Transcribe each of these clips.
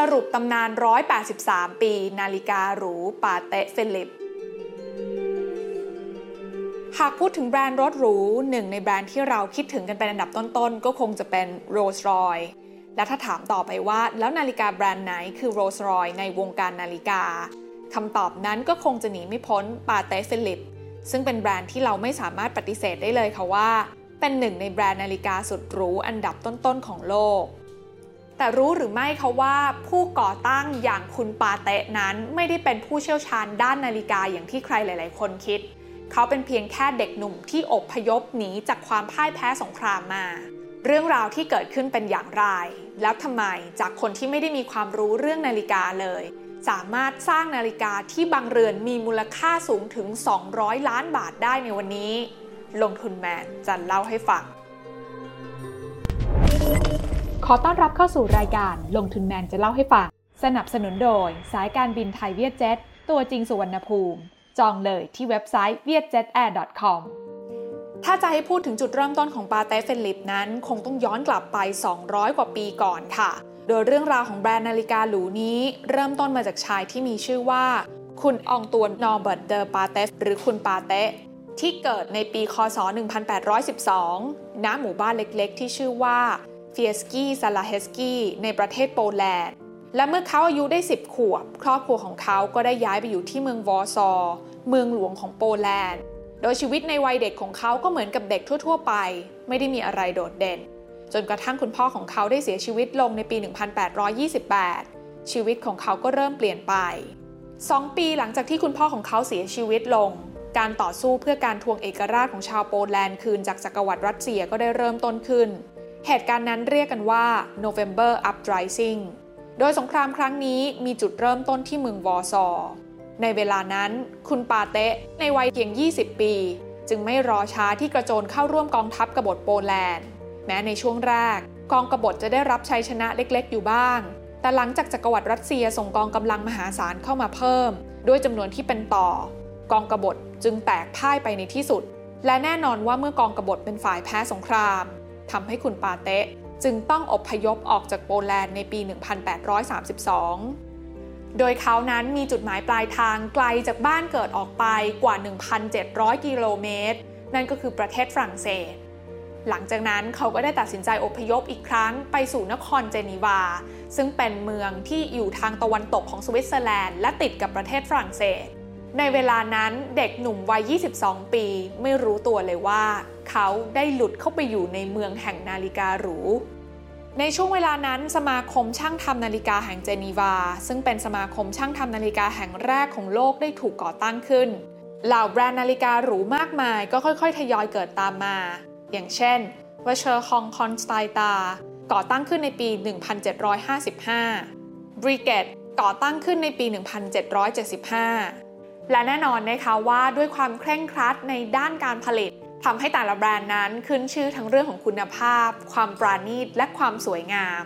สรุปตำนาน183ปีนาฬิกาหรู Patek Philippe หากพูดถึงแบรนด์รถหรูหนึ่งในแบรนด์ที่เราคิดถึงกันเป็นอันดับต้นๆก็คงจะเป็น Rolls-Royce และถ้าถามต่อไปว่าแล้วนาฬิกาแบรนด์ไหนคือ Rolls-Royce ในวงการนาฬิกาคำตอบนั้นก็คงจะหนีไม่พ้น Patek Philippe ซึ่งเป็นแบรนด์ที่เราไม่สามารถปฏิเสธได้เลยค่ะว่าเป็นหนึ่งในแบรนด์นาฬิกาสุดหรูอันดับต้นๆของโลกแต่รู้หรือไม่คะว่าผู้ก่อตั้งอย่างคุณปาเตะนั้นไม่ได้เป็นผู้เชี่ยวชาญด้านนาฬิกาอย่างที่ใครหลายๆคนคิดเขาเป็นเพียงแค่เด็กหนุ่มที่อพยพหนีจากความพ่ายแพ้สงครามมาเรื่องราวที่เกิดขึ้นเป็นอย่างไรแล้วทำไมจากคนที่ไม่ได้มีความรู้เรื่องนาฬิกาเลยสามารถสร้างนาฬิกาที่บางเรือนมีมูลค่าสูงถึง200ล้านบาทได้ในวันนี้ลงทุนแมนจะเล่าให้ฟังขอต้อนรับเข้าสู่รายการลงทุนแมนจะเล่าให้ฟังสนับสนุนโดยสายการบินไทยเวียดเจ็ตตัวจริงสุวรรณภูมิจองเลยที่เว็บไซต์ vietjetair.com ถ้าจะให้พูดถึงจุดเริ่มต้นของปาเต้เฟลิปนั้นคงต้องย้อนกลับไป200กว่าปีก่อนค่ะโดยเรื่องราวของแบรนด์นาฬิกาหรูนี้เริ่มต้นมาจากชายที่มีชื่อว่าคุณองตวนนอร์เบิร์ตเดอปาเต้หรือคุณปาเต้ที่เกิดในปีคศ1812ณหมู่บ้านเล็กๆที่ชื่อว่าเฟียสกี้ซาลาเฮสกี้ในประเทศโปแลนด์และเมื่อเขาอายุได้10ขวบครอบครัวของเขาก็ได้ย้ายไปอยู่ที่เมืองวอร์ซอเมืองหลวงของโปแลนด์โดยชีวิตในวัยเด็กของเขาก็เหมือนกับเด็กทั่วๆไปไม่ได้มีอะไรโดดเด่นจนกระทั่งคุณพ่อของเขาได้เสียชีวิตลงในปี1828ชีวิตของเขาก็เริ่มเปลี่ยนไป2ปีหลังจากที่คุณพ่อของเขาเสียชีวิตลงการต่อสู้เพื่อการทวงเอกราชของชาวโปแลนด์คืนจากจักรวรรดิรัสเซียก็ได้เริ่มต้นขึ้นเหตุการณ์นั้นเรียกกันว่า November Uprising โดยสงครามครั้งนี้มีจุดเริ่มต้นที่เมืองวอร์ซอในเวลานั้นคุณปาเตะในวัยเพียง20ปีจึงไม่รอช้าที่กระโจนเข้าร่วมกองทัพกบฏโปแลนด์แม้ในช่วงแรกกองกบฏจะได้รับชัยชนะเล็กๆอยู่บ้างแต่หลังจากจักรวรรดิรัสเซียส่งกองกำลังมหาศาลเข้ามาเพิ่มด้วยจำนวนที่เป็นต่อกองกบฏจึงแตกพ่ายไปในที่สุดและแน่นอนว่าเมื่อกองกบฏเป็นฝ่ายแพ้สงครามทำให้คุณปาเต้จึงต้องอพยพออกจากโปแลนด์ในปี 1832 โดยเขานั้นมีจุดหมายปลายทางไกลจากบ้านเกิดออกไปกว่า 1,700 กิโลเมตรนั่นก็คือประเทศฝรั่งเศสหลังจากนั้นเขาก็ได้ตัดสินใจอพยพอีกครั้งไปสู่นครเจนีวาซึ่งเป็นเมืองที่อยู่ทางตะวันตกของสวิตเซอร์แลนด์และติดกับประเทศฝรั่งเศสในเวลานั้นเด็กหนุ่มวัย22ปีไม่รู้ตัวเลยว่าเขาได้หลุดเข้าไปอยู่ในเมืองแห่งนาฬิกาหรูในช่วงเวลานั้นสมาคมช่างทำนาฬิกาแห่งเจนีวาซึ่งเป็นสมาคมช่างทำนาฬิกาแห่งแรกของโลกได้ถูกก่อตั้งขึ้นเหล่าแบรนด์นาฬิกาหรูมากมายก็ค่อยๆทยอยเกิดตามมาอย่างเช่นวเชอร์ฮองคอนสไตตาก่อตั้งขึ้นในปี 1755 บริเกตก่อตั้งขึ้นในปี 1775และแน่นอนนะคะว่าด้วยความเคร่งครัดในด้านการผลิตทำให้แต่ละแบรนด์นั้นขึ้นชื่อทั้งเรื่องของคุณภาพความปราณีตและความสวยงาม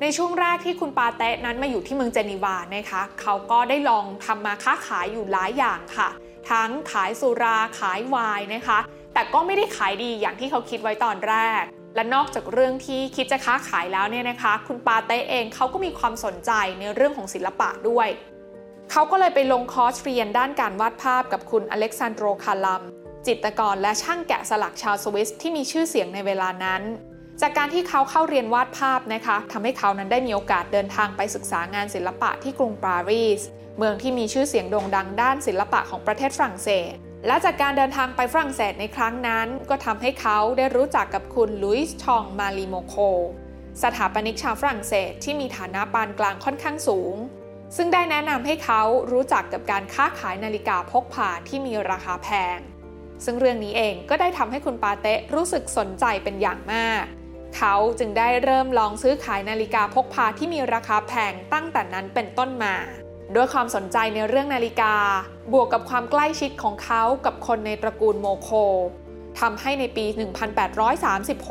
ในช่วงแรกที่คุณปาเต้นั้นมาอยู่ที่เมืองเจนีวานะคะเขาก็ได้ลองทำมาค้าขายอยู่หลายอย่างค่ะทั้งขายสุราขายไวน์นะคะแต่ก็ไม่ได้ขายดีอย่างที่เขาคิดไว้ตอนแรกและนอกจากเรื่องที่คิดจะค้าขายแล้วเนี่ยนะคะคุณปาเต้เองเขาก็มีความสนใจในเรื่องของศิลปะด้วยเขาก็เลยไปลงคอร์สเรียนด้านการวาดภาพกับคุณอเล็กซานโดรคาลัมจิตรกรและช่างแกะสลักชาวสวิสที่มีชื่อเสียงในเวลานั้นจากการที่เขาเข้าเรียนวาดภาพนะคะทำให้เขานั้นได้มีโอกาสเดินทางไปศึกษางานศิลปะที่กรุงปารีสเมืองที่มีชื่อเสียงโด่งดังด้านศิลปะของประเทศฝรั่งเศสและจากการเดินทางไปฝรั่งเศสในครั้งนั้นก็ทำให้เขาได้รู้จักกับคุณลุยส์ชองมาลีโมโคสถาปนิกชาวฝรั่งเศสที่มีฐานะปานกลางค่อนข้างสูงซึ่งได้แนะนำให้เขารู้จักกับการค้าขายนาฬิกาพกพาที่มีราคาแพงซึ่งเรื่องนี้เองก็ได้ทำให้คุณปาเต้รู้สึกสนใจเป็นอย่างมากเขาจึงได้เริ่มลองซื้อขายนาฬิกาพกพาที่มีราคาแพงตั้งแต่นั้นเป็นต้นมาด้วยความสนใจในเรื่องนาฬิกาบวกกับความใกล้ชิดของเขากับคนในตระกูลโมโคทำให้ในปี 1836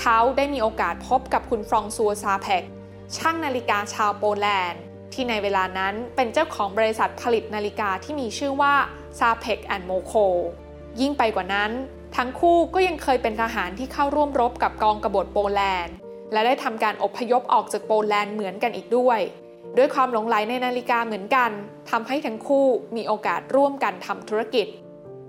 เขาได้มีโอกาสพบกับคุณฟรองซัวซาเพกช่างนาฬิกาชาวโปแลนด์ที่ในเวลานั้นเป็นเจ้าของบริษัทผลิตนาฬิกาที่มีชื่อว่า Sapec & Moco ยิ่งไปกว่านั้นทั้งคู่ก็ยังเคยเป็นทหารที่เข้าร่วมรบกับกองกบฏโปแลนด์และได้ทำการอพยพออกจากโปแลนด์เหมือนกันอีกด้วย ด้วยความหลงใหลในนาฬิกาเหมือนกันทำให้ทั้งคู่มีโอกาสร่วมกันทำธุรกิจ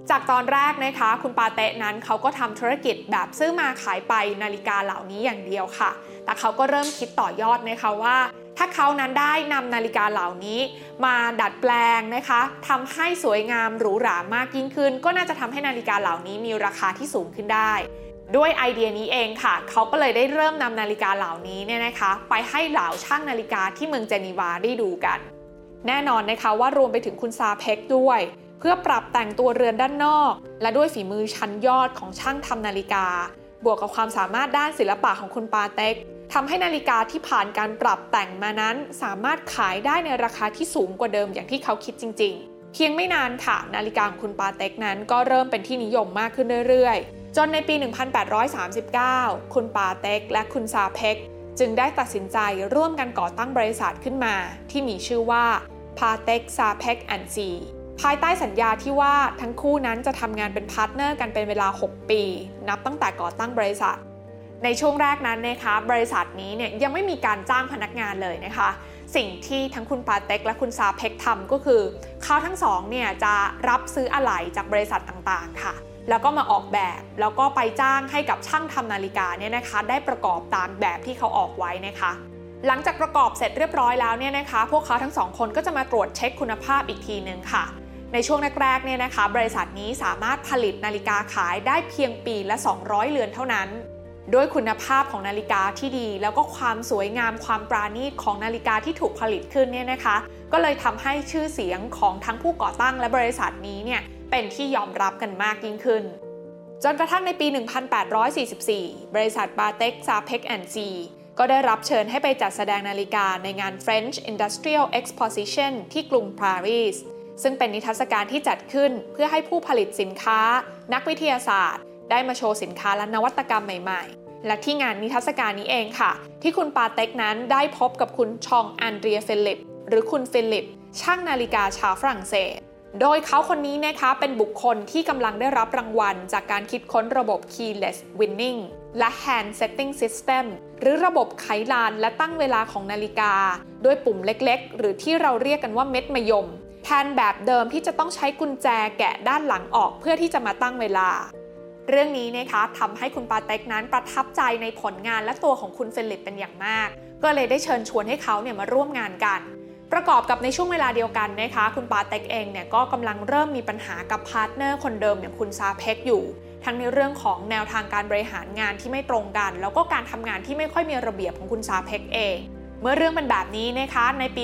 จากตอนแรกนะคะคุณปาเต้นั้นเขาก็ทำธุรกิจแบบซื้อมาขายไปนาฬิกาเหล่านี้อย่างเดียวค่ะแต่เขาก็เริ่มคิดต่อยอดนะคะว่าถ้าเขานั้นได้นำนาฬิกาเหล่านี้มาดัดแปลงนะคะทำให้สวยงามหรูหรามากยิ่งขึ้นก็น่าจะทำให้นาฬิกาเหล่านี้มีราคาที่สูงขึ้นได้ด้วยไอเดียนี้เองค่ะเขาก็เลยได้เริ่มนำนาฬิกาเหล่านี้เนี่ยนะคะไปให้เหล่าช่างนาฬิกาที่เมืองเจนีวาได้ดูกันแน่นอนนะคะว่ารวมไปถึงคุณซาเพ็กด้วยเพื่อปรับแต่งตัวเรือนด้านนอกและด้วยฝีมือชั้นยอดของช่างทำนาฬิกาบวกกับความสามารถด้านศิลปะของคุณปาเต็กทำให้นาฬิกาที่ผ่านการปรับแต่งมานั้นสามารถขายได้ในราคาที่สูงกว่าเดิมอย่างที่เขาคิดจริงๆเพียงไม่นานค่ะนาฬิกาของคุณปาเต็กนั้นก็เริ่มเป็นที่นิยมมากขึ้นเรื่อยๆจนในปี 1839 คุณปาเต็กและคุณซาเพ็กจึงได้ตัดสินใจร่วมกันก่อตั้งบริษัทขึ้นมาที่มีชื่อว่า Patek Philippe & Coภายใต้สัญญาที่ว่าทั้งคู่นั้นจะทำงานเป็นพาร์ทเนอร์กันเป็นเวลา6ปีนับตั้งแต่ก่อตั้งบริษัทในช่วงแรกนั้นนะคะบริษัทนี้เนี่ยยังไม่มีการจ้างพนักงานเลยนะคะสิ่งที่ทั้งคุณปาเต็กและคุณซาเพ็กทำก็คือเขาทั้งสองเนี่ยจะรับซื้ออะไหล่จากบริษัทต่างๆค่ะแล้วก็มาออกแบบแล้วก็ไปจ้างให้กับช่างทำนาฬิกาเนี่ยนะคะได้ประกอบตามแบบที่เขาออกไว้นะคะหลังจากประกอบเสร็จเรียบร้อยแล้วเนี่ยนะคะพวกเขาทั้งสองคนก็จะมาตรวจเช็คคุณภาพอีกทีนึงค่ะในช่วงแรกๆเนี่ยนะคะบริษัทนี้สามารถผลิตนาฬิกาขายได้เพียงปีละ200เรือนเท่านั้นด้วยคุณภาพของนาฬิกาที่ดีแล้วก็ความสวยงามความปราณีตของนาฬิกาที่ถูกผลิตขึ้นเนี่ยนะคะก็เลยทำให้ชื่อเสียงของทั้งผู้ก่อตั้งและบริษัทนี้เนี่ยเป็นที่ยอมรับกันมากยิ่งขึ้นจนกระทั่งในปี 1844 บริษัท Patek Philippe & Coก็ได้รับเชิญให้ไปจัดแสดงนาฬิกาในงาน French Industrial Exposition ที่กรุงปารีสซึ่งเป็นนิทรรศการที่จัดขึ้นเพื่อให้ผู้ผลิตสินค้านักวิทยาศาสตร์ได้มาโชว์สินค้าและนวัตกรรมใหม่ๆและที่งานนิทรรศการนี้เองค่ะที่คุณปาเต็กนั้นได้พบกับคุณชองอันเดรียฟิลิปหรือคุณฟิลิปช่างนาฬิกาชาวฝรั่งเศสโดยเขาคนนี้นะคะเป็นบุคคลที่กำลังได้รับรางวัลจากการคิดค้นระบบ Keyless Winning และ Hand Setting System หรือระบบไขลานและตั้งเวลาของนาฬิกาด้วยปุ่มเล็กๆหรือที่เราเรียกกันว่าเม็ดมะยมแทนแบบเดิมที่จะต้องใช้กุญแจแกะด้านหลังออกเพื่อที่จะมาตั้งเวลาเรื่องนี้นะคะทำให้คุณปาเต็กนั้นประทับใจในผลงานและตัวของคุณเฟลิปเป็นอย่างมากก็เลยได้เชิญชวนให้เขาเนี่ยมาร่วมงานกันประกอบกับในช่วงเวลาเดียวกันนะคะคุณปาเต็กเองเนี่ยก็กำลังเริ่มมีปัญหากับพาร์ทเนอร์คนเดิมอย่างคุณซาเพ็กอยู่ทั้งในเรื่องของแนวทางการบริหารงานที่ไม่ตรงกันแล้วก็การทำงานที่ไม่ค่อยมีระเบียบของคุณซาเพ็กเองเมื่อเรื่องเป็นแบบนี้นะคะในปี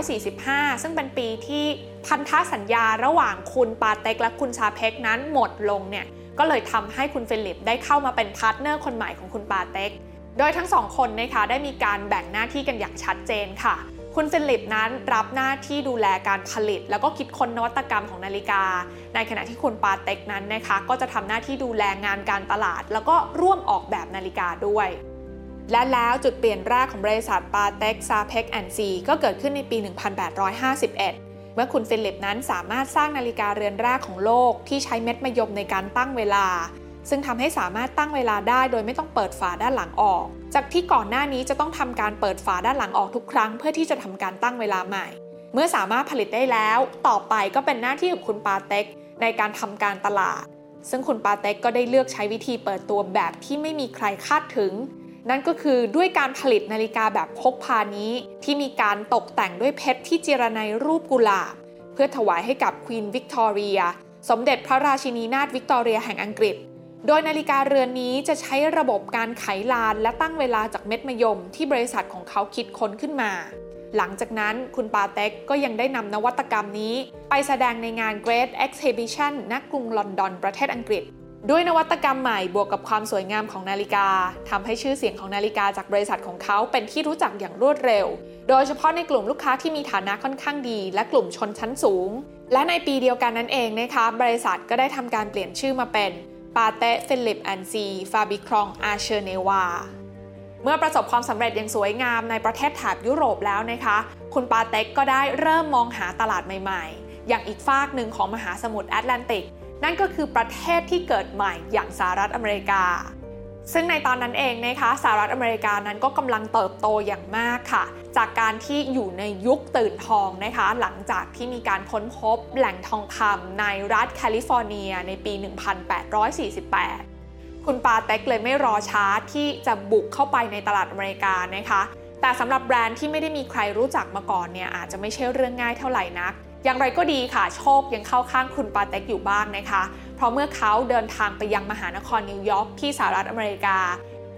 1845 ซึ่งเป็นปีที่พันธสัญญาระหว่างคุณปาเต็กและคุณซาเพ็กนั้นหมดลงเนี่ยก็เลยทำให้คุณฟิลิปได้เข้ามาเป็นพาร์ทเนอร์คนใหม่ของคุณปาเต็กโดยทั้งสองคนนะคะได้มีการแบ่งหน้าที่กันอย่างชัดเจนค่ะคุณฟิลิปนั้นรับหน้าที่ดูแลการผลิตแล้วก็คิดค้นนวัตกรรมของนาฬิกาในขณะที่คุณปาเต็กนั้นนะคะก็จะทำหน้าที่ดูแลงานการตลาดแล้วก็ร่วมออกแบบนาฬิกาด้วยและแล้วจุดเปลี่ยนแรกของบริษัท Patek Philippe & Co ก็เกิดขึ้นในปี 1851 เมื่อคุณฟิลิปนั้นสามารถสร้างนาฬิกาเรือนแรกของโลกที่ใช้เม็ดมะยมในการตั้งเวลาซึ่งทำให้สามารถตั้งเวลาได้โดยไม่ต้องเปิดฝาด้านหลังออกจากที่ก่อนหน้านี้จะต้องทำการเปิดฝาด้านหลังออกทุกครั้งเพื่อที่จะทำการตั้งเวลาใหม่เมื่อสามารถผลิตได้แล้วต่อไปก็เป็นหน้าที่ของคุณปาเต็กในการทำการตลาดซึ่งคุณปาเต็กก็ได้เลือกใช้วิธีเปิดตัวแบบที่ไม่มีใครคาดถึงนั่นก็คือด้วยการผลิตนาฬิกาแบบพกพานี้ที่มีการตกแต่งด้วยเพชรที่เจรไนรูปกุหลาบเพื่อถวายให้กับควีนวิกตอเรียสมเด็จพระราชินีนาถวิกตอเรียแห่งอังกฤษโดยนาฬิกาเรือนนี้จะใช้ระบบการไขลานและตั้งเวลาจากเม็ดมะยมที่บริษัทของเขาคิดค้นขึ้นมาหลังจากนั้นคุณปาเต็กก็ยังได้นำนวัตกรรมนี้ไปแสดงในงาน Great Exhibition ณ กรุงลอนดอนประเทศอังกฤษด้วยนวัตกรรมใหม่บวกกับความสวยงามของนาฬิกาทำให้ชื่อเสียงของนาฬิกาจากบริษัทของเขาเป็นที่รู้จักอย่างรวดเร็วโดยเฉพาะในกลุ่มลูกค้าที่มีฐานะค่อนข้างดีและกลุ่มชนชั้นสูงและในปีเดียวกันนั้นเองนะคะบริษัทก็ได้ทำการเปลี่ยนชื่อมาเป็นPatek Philippe & Co. Fabricant Archerneva เมื่อประสบความสำเร็จอย่างสวยงามในประเทศแถบยุโรปแล้วนะคะคุณปาเต็กก็ได้เริ่มมองหาตลาดใหม่ๆอย่างอีกฝากหนึ่งของมหาสมุทรแอตแลนติกนั่นก็คือประเทศที่เกิดใหม่อย่างสหรัฐอเมริกา ซึ่งในตอนนั้นเองนะคะสหรัฐอเมริกานั้นก็กำลังเติบโตอย่างมากค่ะจากการที่อยู่ในยุคตื่นทองนะคะหลังจากที่มีการค้นพบแหล่งทองคำในรัฐแคลิฟอร์เนียในปี 1848 คุณปาเต็กเลยไม่รอช้าที่จะบุกเข้าไปในตลาดอเมริกานะคะแต่สำหรับแบรนด์ที่ไม่ได้มีใครรู้จักมาก่อนเนี่ยอาจจะไม่ใช่เรื่องง่ายเท่าไหร่นักอย่างไรก็ดีค่ะโชคยังเข้าข้างคุณปาเต็กอยู่บ้างนะคะเพราะเมื่อเขาเดินทางไปยังมหานครนิวยอร์กที่สหรัฐอเมริกา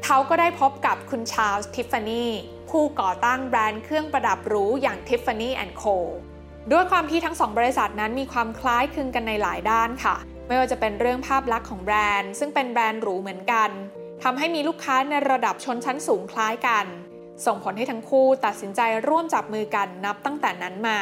เขาก็ได้พบกับคุณชาร์ลส์ทิฟฟานีผู้ก่อตั้งแบรนด์เครื่องประดับหรูอย่าง Tiffany & Co. ด้วยความที่ทั้งสองบริษัทนั้นมีความคล้ายคลึงกันในหลายด้านค่ะไม่ว่าจะเป็นเรื่องภาพลักษณ์ของแบรนด์ซึ่งเป็นแบรนด์หรูเหมือนกันทำให้มีลูกค้าในระดับชนชั้นสูงคล้ายกันส่งผลให้ทั้งคู่ตัดสินใจร่วมจับมือกันนับตั้งแต่นั้นมา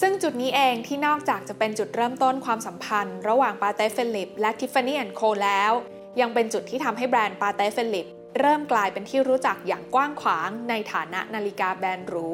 ซึ่งจุดนี้เองที่นอกจากจะเป็นจุดเริ่มต้นความสัมพันธ์ระหว่าง Patek Philippe และ Tiffany & Co. แล้วยังเป็นจุดที่ทำให้แบรนด์ Patek Philippe เริ่มกลายเป็นที่รู้จักอย่างกว้างขวางในฐานะนาฬิกาแบรนด์หรู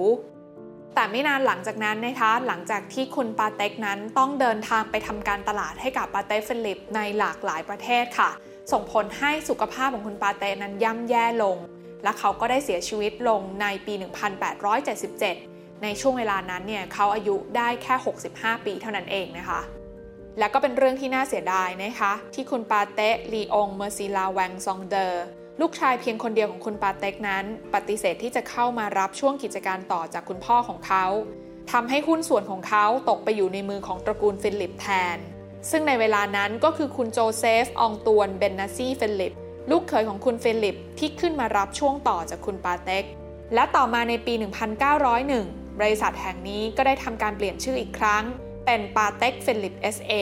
แต่ไม่นานหลังจากนั้นนะคะหลังจากที่คุณ Patek นั้นต้องเดินทางไปทำการตลาดให้กับ Patek Philippe ในหลากหลายประเทศค่ะส่งผลให้สุขภาพของคุณ Patek นั้นย่ำแย่ลงและเขาก็ได้เสียชีวิตลงในปี 1877ในช่วงเวลานั้นเนี่ยเขาอายุได้แค่65ปีเท่านั้นเองนะคะและก็เป็นเรื่องที่น่าเสียดายนะคะที่คุณปาเต็กลีองเมอร์ซีลาแวงซองเดอร์ลูกชายเพียงคนเดียวของคุณปาเต็กนั้นปฏิเสธที่จะเข้ามารับช่วงกิจการต่อจากคุณพ่อของเขาทำให้หุ้นส่วนของเขาตกไปอยู่ในมือของตระกูลฟิลิปแทนซึ่งในเวลานั้นก็คือคุณโจเซฟอองตวนเบนนาซีฟิลิปลูกเขยของคุณฟิลิปที่ขึ้นมารับช่วงต่อจากคุณปาเต็กและต่อมาในปี 1901บริษัทแห่งนี้ก็ได้ทำการเปลี่ยนชื่ออีกครั้งเป็น Patek Philippe SA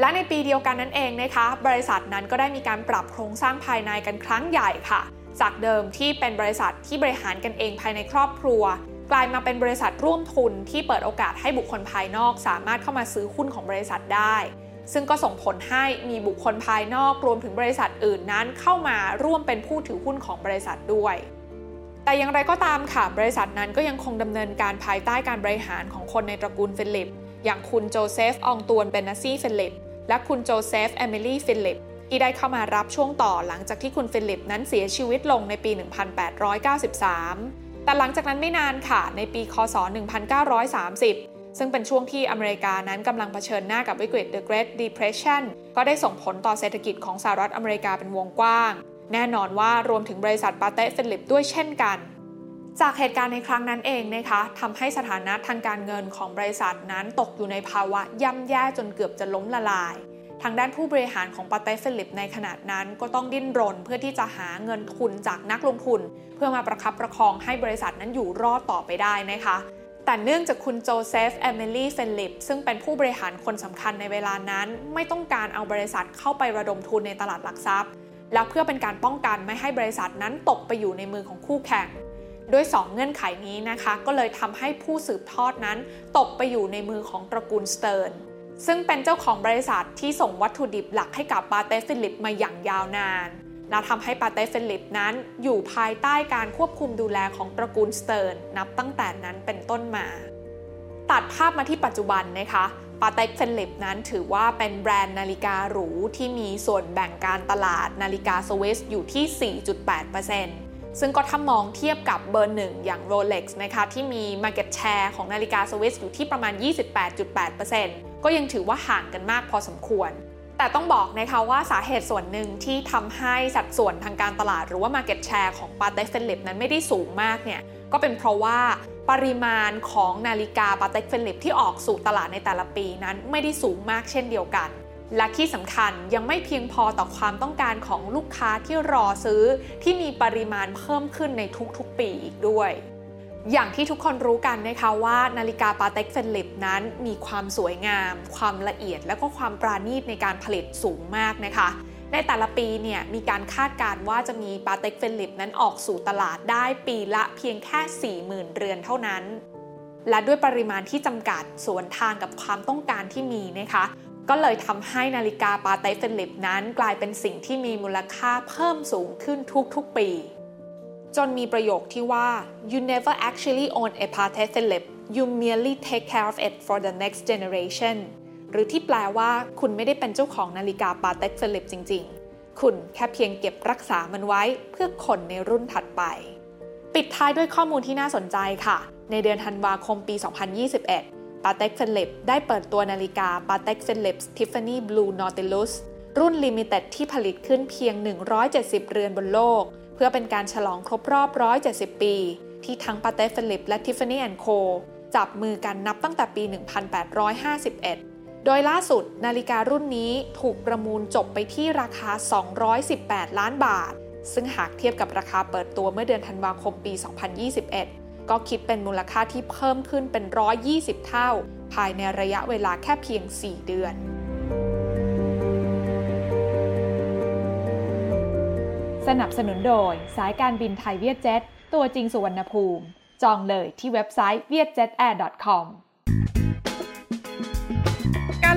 และในปีเดียวกันนั่นเองนะคะบริษัทนั้นก็ได้มีการปรับโครงสร้างภายในกันครั้งใหญ่ค่ะจากเดิมที่เป็นบริษัทที่บริหารกันเองภายในครอบครัวกลายมาเป็นบริษัทร่วมทุนที่เปิดโอกาสให้บุคคลภายนอกสามารถเข้ามาซื้อหุ้นของบริษัทได้ซึ่งก็ส่งผลให้มีบุคคลภายนอกรวมถึงบริษัทอื่นนั้นเข้ามาร่วมเป็นผู้ถือหุ้นของบริษัทด้วยแต่อย่างไรก็ตามค่ะบริษัทนั้นก็ยังคงดำเนินการภายใต้การบริหารของคนในตระกูลฟิลิปอย่างคุณโจเซฟอองตวนเบนนาซีฟิลิปและคุณโจเซฟเอมิลี่ฟิลิปที่ได้เข้ามารับช่วงต่อหลังจากที่คุณฟิลิปนั้นเสียชีวิตลงในปี 1893 แต่หลังจากนั้นไม่นานค่ะในปีค.ศ. 1930 ซึ่งเป็นช่วงที่อเมริกานั้นกำลังเผชิญหน้ากับวิกฤต The Great Depression ก็ได้ส่งผลต่อเศรษฐกิจของสหรัฐอเมริกาเป็นวงกว้างแน่นอนว่ารวมถึงบริษัท Patek Philippe ด้วยเช่นกันจากเหตุการณ์ในครั้งนั้นเองนะคะทำให้สถานะทางการเงินของบริษัทนั้นตกอยู่ในภาวะย่ำแย่จนเกือบจะล้มละลายทางด้านผู้บริหารของ Patek Philippe ในขณะนั้นก็ต้องดิ้นรนเพื่อที่จะหาเงินทุนจากนักลงทุนเพื่อมาประคับประคองให้บริษัทนั้นอยู่รอดต่อไปได้นะคะแต่เนื่องจากคุณโจเซฟเอมิลี่ฟิลิปซึ่งเป็นผู้บริหารคนสำคัญในเวลานั้นไม่ต้องการเอาบริษัทเข้าไประดมทุนในตลาดหลักทรัพย์และเพื่อเป็นการป้องกันไม่ให้บริษัทนั้นตกไปอยู่ในมือของคู่แข่งด้วย2เงื่อนไขนี้นะคะก็เลยทำให้ผู้สืบทอดนั้นตกไปอยู่ในมือของตระกูลสเติร์นซึ่งเป็นเจ้าของบริษัทที่ส่งวัตถุดิบหลักให้กับปาเต็กฟิลิปมาอย่างยาวนานและทำให้ปาเต็กฟิลิปนั้นอยู่ภายใต้การควบคุมดูแลของตระกูลสเติร์นนับตั้งแต่นั้นเป็นต้นมาตัดภาพมาที่ปัจจุบันนะคะPatek Philippe นั้นถือว่าเป็นแบรนด์นาฬิกาหรูที่มีส่วนแบ่งการตลาดนาฬิกาสวิสอยู่ที่ 4.8% ซึ่งก็ถ้ามองเทียบกับเบอร์หนึ่งอย่าง Rolex นะคะที่มี market share ของนาฬิกาสวิสอยู่ที่ประมาณ 28.8% ก็ยังถือว่าห่างกันมากพอสมควรแต่ต้องบอกนะคะว่าสาเหตุส่วนหนึ่งที่ทำให้สัดส่วนทางการตลาดหรือว่า market share ของ Patek Philippe นั้นไม่ได้สูงมากเนี่ยก็เป็นเพราะว่าปริมาณของนาฬิกา Patek Philippe ที่ออกสู่ตลาดในแต่ละปีนั้นไม่ได้สูงมากเช่นเดียวกันและที่สำคัญยังไม่เพียงพอต่อความต้องการของลูกค้าที่รอซื้อที่มีปริมาณเพิ่มขึ้นในทุกๆปีอีกด้วยอย่างที่ทุกคนรู้กันนะคะว่านาฬิกา Patek Philippe นั้นมีความสวยงามความละเอียดและก็ความปราณีตในการผลิตสูงมากนะคะในแต่ละปีเนี่ยมีการคาดการณ์ว่าจะมี Patek Philippe นั้นออกสู่ตลาดได้ปีละเพียงแค่ 40,000 เรือนเท่านั้นและด้วยปริมาณที่จำกัดสวนทางกับความต้องการที่มีนะคะก็เลยทำให้นาฬิกา Patek Philippe นั้นกลายเป็นสิ่งที่มีมูลค่าเพิ่มสูงขึ้นทุกๆปีจนมีประโยคที่ว่า you never actually own a Patek Philippe you merely take care of it for the next generationหรือที่แปลว่าคุณไม่ได้เป็นเจ้าของนาฬิกา Patek Philippe จริงๆ คุณแค่เพียงเก็บรักษามันไว้เพื่อคนในรุ่นถัดไปปิดท้ายด้วยข้อมูลที่น่าสนใจค่ะในเดือนธันวาคมปี 2021 Patek Philippe ได้เปิดตัวนาฬิกา Patek Philippe Tiffany Blue Nautilus รุ่น Limited ที่ผลิตขึ้นเพียง170เรือนบนโลกเพื่อเป็นการฉลองครบรอบ170ปีที่ทั้ง Patek Philippe และ Tiffany & Co จับมือกันนับตั้งแต่ปี 1851 โดยล่าสุดนาฬิการุ่นนี้ถูกประมูลจบไปที่ราคา218ล้านบาทซึ่งหากเทียบกับราคาเปิดตัวเมื่อเดือนธันวาคมปี 2021ก็คิดเป็นมูลค่าที่เพิ่มขึ้นเป็น120เท่าภายในระยะเวลาแค่เพียง4เดือนสนับสนุนโดยสายการบินไทยเวียดเจ็ตตัวจริงสุวรรณภูมิจองเลยที่เว็บไซต์ vietjetair.com การ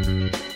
ย